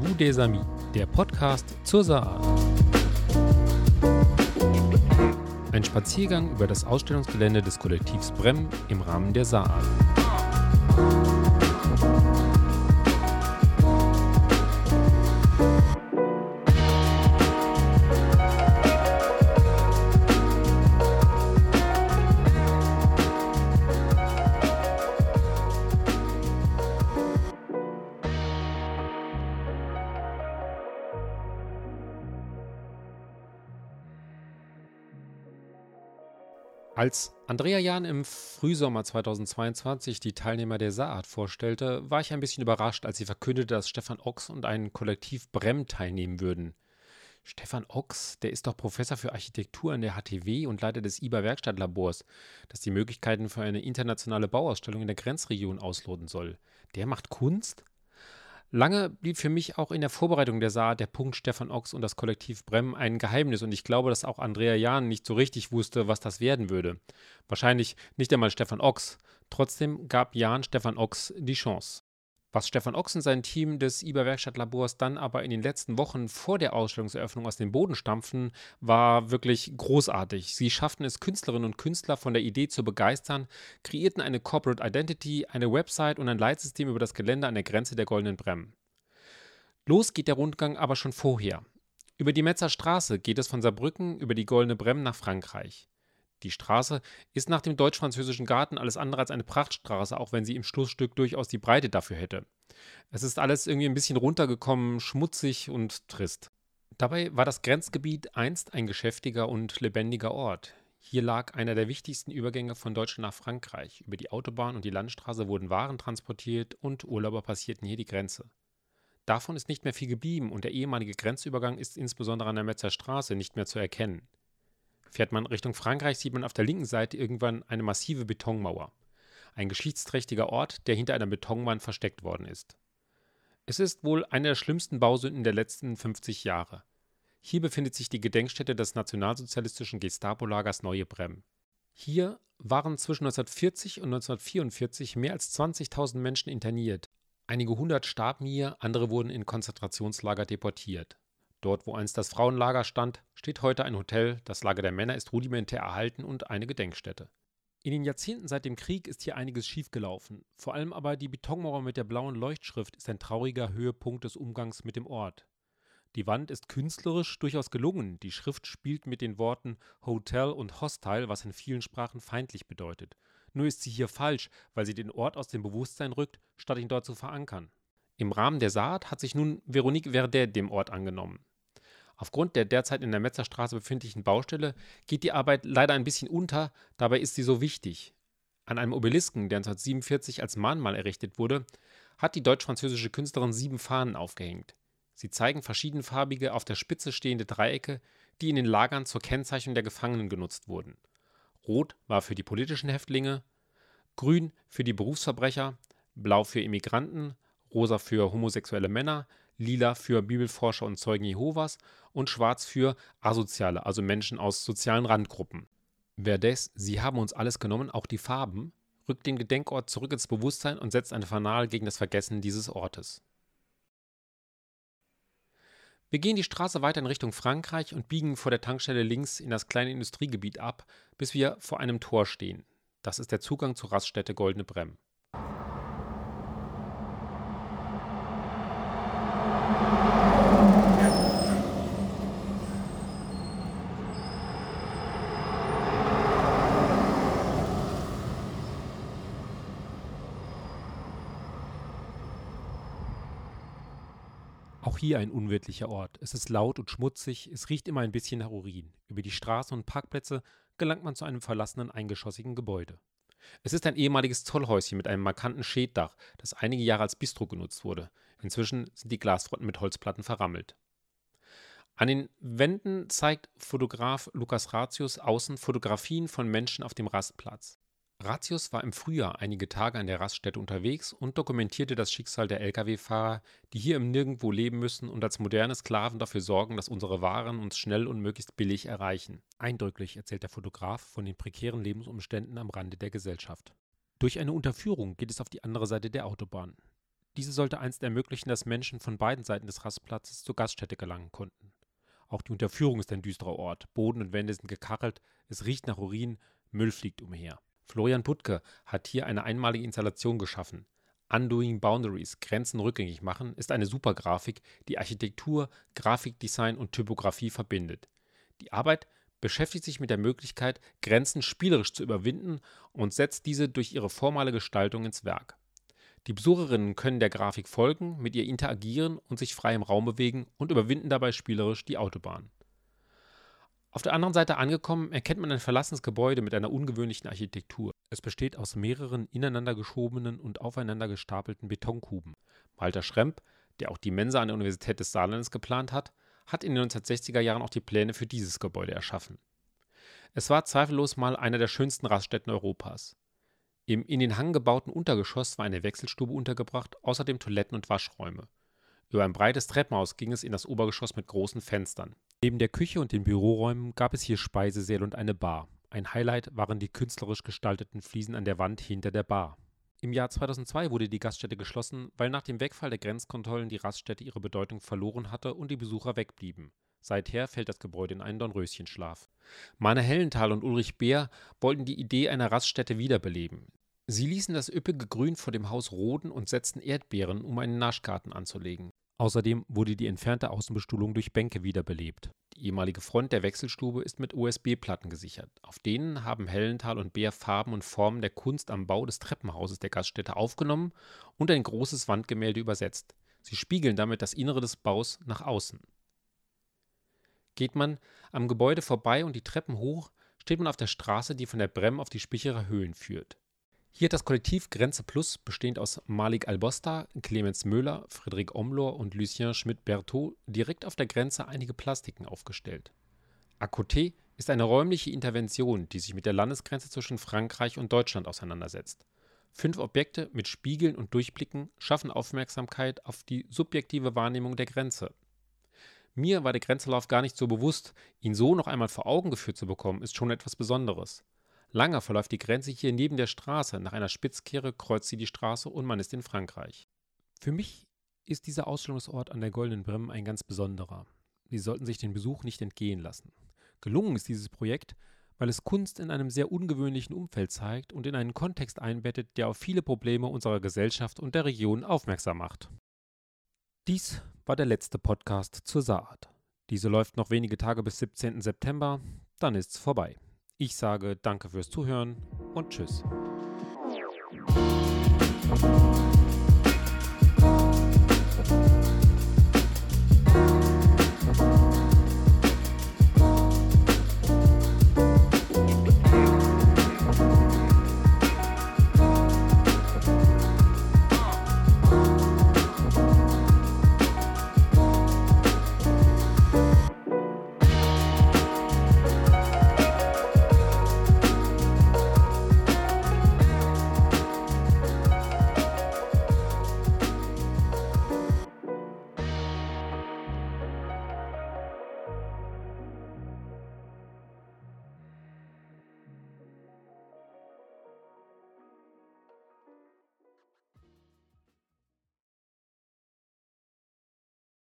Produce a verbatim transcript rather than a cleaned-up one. Rendezvous des Amis, der Podcast zur SaarART. Ein Spaziergang über das Ausstellungsgelände des Kollektivs Bremm im Rahmen der SaarART. Als Andrea Jahn im Frühsommer zweitausendzweiundzwanzig die Teilnehmer der SaarART vorstellte, war ich ein bisschen überrascht, als sie verkündete, dass Stefan Ochs und ein Kollektiv Bremm teilnehmen würden. Stefan Ochs, der ist doch Professor für Architektur an der H T W und Leiter des I B A-Werkstattlabors, das die Möglichkeiten für eine internationale Bauausstellung in der Grenzregion ausloten soll. Der macht Kunst? Lange blieb für mich auch in der Vorbereitung der SaarART der Punkt Stefan Ochs und das Kollektiv Bremm ein Geheimnis und ich glaube, dass auch Andrea Jahn nicht so richtig wusste, was das werden würde. Wahrscheinlich nicht einmal Stefan Ochs. Trotzdem gab Jahn Stefan Ochs die Chance. Was Stefan Ochs und sein Team des I B A-Werkstattlabors dann aber in den letzten Wochen vor der Ausstellungseröffnung aus dem Boden stampften, war wirklich großartig. Sie schafften es, Künstlerinnen und Künstler von der Idee zu begeistern, kreierten eine Corporate Identity, eine Website und ein Leitsystem über das Gelände an der Grenze der Goldenen Bremm. Los geht der Rundgang aber schon vorher. Über die Metzer Straße geht es von Saarbrücken über die Goldene Bremm nach Frankreich. Die Straße ist nach dem deutsch-französischen Garten alles andere als eine Prachtstraße, auch wenn sie im Schlussstück durchaus die Breite dafür hätte. Es ist alles irgendwie ein bisschen runtergekommen, schmutzig und trist. Dabei war das Grenzgebiet einst ein geschäftiger und lebendiger Ort. Hier lag einer der wichtigsten Übergänge von Deutschland nach Frankreich. Über die Autobahn und die Landstraße wurden Waren transportiert und Urlauber passierten hier die Grenze. Davon ist nicht mehr viel geblieben und der ehemalige Grenzübergang ist insbesondere an der Metzer Straße nicht mehr zu erkennen. Fährt man Richtung Frankreich, sieht man auf der linken Seite irgendwann eine massive Betonmauer. Ein geschichtsträchtiger Ort, der hinter einer Betonwand versteckt worden ist. Es ist wohl eine der schlimmsten Bausünden der letzten fünfzig Jahre. Hier befindet sich die Gedenkstätte des nationalsozialistischen Gestapo-Lagers Neue Bremm. Hier waren zwischen neunzehnhundertvierzig und neunzehnhundertvierundvierzig mehr als zwanzigtausend Menschen interniert. Einige hundert starben hier, andere wurden in Konzentrationslager deportiert. Dort, wo einst das Frauenlager stand, steht heute ein Hotel, das Lager der Männer ist rudimentär erhalten und eine Gedenkstätte. In den Jahrzehnten seit dem Krieg ist hier einiges schiefgelaufen. Vor allem aber die Betonmauer mit der blauen Leuchtschrift ist ein trauriger Höhepunkt des Umgangs mit dem Ort. Die Wand ist künstlerisch durchaus gelungen. Die Schrift spielt mit den Worten Hotel und Hostile, was in vielen Sprachen feindlich bedeutet. Nur ist sie hier falsch, weil sie den Ort aus dem Bewusstsein rückt, statt ihn dort zu verankern. Im Rahmen der SaarART hat sich nun Veronique Verdet dem Ort angenommen. Aufgrund der derzeit in der Metzer Straße befindlichen Baustelle geht die Arbeit leider ein bisschen unter, dabei ist sie so wichtig. An einem Obelisken, der neunzehnhundertsiebenundvierzig als Mahnmal errichtet wurde, hat die deutsch-französische Künstlerin sieben Fahnen aufgehängt. Sie zeigen verschiedenfarbige, auf der Spitze stehende Dreiecke, die in den Lagern zur Kennzeichnung der Gefangenen genutzt wurden. Rot war für die politischen Häftlinge, grün für die Berufsverbrecher, blau für Immigranten, rosa für homosexuelle Männer, lila für Bibelforscher und Zeugen Jehovas und schwarz für Asoziale, also Menschen aus sozialen Randgruppen. Verdets "Sie haben uns alles genommen, auch die Farben", rückt den Gedenkort zurück ins Bewusstsein und setzt eine Fanal gegen das Vergessen dieses Ortes. Wir gehen die Straße weiter in Richtung Frankreich und biegen vor der Tankstelle links in das kleine Industriegebiet ab, bis wir vor einem Tor stehen. Das ist der Zugang zur Raststätte Goldene Bremm. Hier ein unwirtlicher Ort. Es ist laut und schmutzig, es riecht immer ein bisschen nach Urin. Über die Straßen und Parkplätze gelangt man zu einem verlassenen, eingeschossigen Gebäude. Es ist ein ehemaliges Zollhäuschen mit einem markanten Schäddach, das einige Jahre als Bistro genutzt wurde. Inzwischen sind die Glasfronten mit Holzplatten verrammelt. An den Wänden zeigt Fotograf Lukas Ratius außen Fotografien von Menschen auf dem Rastplatz. Ratius war im Frühjahr einige Tage an der Raststätte unterwegs und dokumentierte das Schicksal der Lkw-Fahrer, die hier im Nirgendwo leben müssen und als moderne Sklaven dafür sorgen, dass unsere Waren uns schnell und möglichst billig erreichen. Eindrücklich erzählt der Fotograf von den prekären Lebensumständen am Rande der Gesellschaft. Durch eine Unterführung geht es auf die andere Seite der Autobahn. Diese sollte einst ermöglichen, dass Menschen von beiden Seiten des Rastplatzes zur Gaststätte gelangen konnten. Auch die Unterführung ist ein düsterer Ort. Boden und Wände sind gekachelt, es riecht nach Urin, Müll fliegt umher. Florian Puttke hat hier eine einmalige Installation geschaffen. Undoing Boundaries, Grenzen rückgängig machen, ist eine Supergrafik, die Architektur, Grafikdesign und Typografie verbindet. Die Arbeit beschäftigt sich mit der Möglichkeit, Grenzen spielerisch zu überwinden und setzt diese durch ihre formale Gestaltung ins Werk. Die Besucherinnen können der Grafik folgen, mit ihr interagieren und sich frei im Raum bewegen und überwinden dabei spielerisch die Autobahn. Auf der anderen Seite angekommen, erkennt man ein verlassenes Gebäude mit einer ungewöhnlichen Architektur. Es besteht aus mehreren ineinander geschobenen und aufeinander gestapelten Betonkuben. Walter Schremp, der auch die Mensa an der Universität des Saarlandes geplant hat, hat in den neunzehnhundertsechziger Jahren auch die Pläne für dieses Gebäude erschaffen. Es war zweifellos mal einer der schönsten Raststätten Europas. Im in den Hang gebauten Untergeschoss war eine Wechselstube untergebracht, außerdem Toiletten und Waschräume. Über ein breites Treppenhaus ging es in das Obergeschoss mit großen Fenstern. Neben der Küche und den Büroräumen gab es hier Speisesäle und eine Bar. Ein Highlight waren die künstlerisch gestalteten Fliesen an der Wand hinter der Bar. Im Jahr zweitausendzwei wurde die Gaststätte geschlossen, weil nach dem Wegfall der Grenzkontrollen die Raststätte ihre Bedeutung verloren hatte und die Besucher wegblieben. Seither fällt das Gebäude in einen Dornröschenschlaf. Marne Hellenthal und Ulrich Bär wollten die Idee einer Raststätte wiederbeleben. Sie ließen das üppige Grün vor dem Haus roden und setzten Erdbeeren, um einen Naschgarten anzulegen. Außerdem wurde die entfernte Außenbestuhlung durch Bänke wiederbelebt. Die ehemalige Front der Wechselstube ist mit U S B-Platten gesichert. Auf denen haben Hellenthal und Bär Farben und Formen der Kunst am Bau des Treppenhauses der Gaststätte aufgenommen und ein großes Wandgemälde übersetzt. Sie spiegeln damit das Innere des Baus nach außen. Geht man am Gebäude vorbei und die Treppen hoch, steht man auf der Straße, die von der Bremm auf die Spicherer Höhen führt. Hier hat das Kollektiv Grenze Plus, bestehend aus Malik Albosta, Clemens Möller, Friedrich Omlor und Lucien Schmidt-Berthaud, direkt auf der Grenze einige Plastiken aufgestellt. ACOTE ist eine räumliche Intervention, die sich mit der Landesgrenze zwischen Frankreich und Deutschland auseinandersetzt. Fünf Objekte mit Spiegeln und Durchblicken schaffen Aufmerksamkeit auf die subjektive Wahrnehmung der Grenze. Mir war der Grenzverlauf gar nicht so bewusst, ihn so noch einmal vor Augen geführt zu bekommen, ist schon etwas Besonderes. Langer verläuft die Grenze hier neben der Straße, nach einer Spitzkehre kreuzt sie die Straße und man ist in Frankreich. Für mich ist dieser Ausstellungsort an der Goldenen Bremm ein ganz besonderer. Sie sollten sich den Besuch nicht entgehen lassen. Gelungen ist dieses Projekt, weil es Kunst in einem sehr ungewöhnlichen Umfeld zeigt und in einen Kontext einbettet, der auf viele Probleme unserer Gesellschaft und der Region aufmerksam macht. Dies war der letzte Podcast zur SaarART. Diese läuft noch wenige Tage bis siebzehnten September, dann ist's vorbei. Ich sage danke fürs Zuhören und tschüss.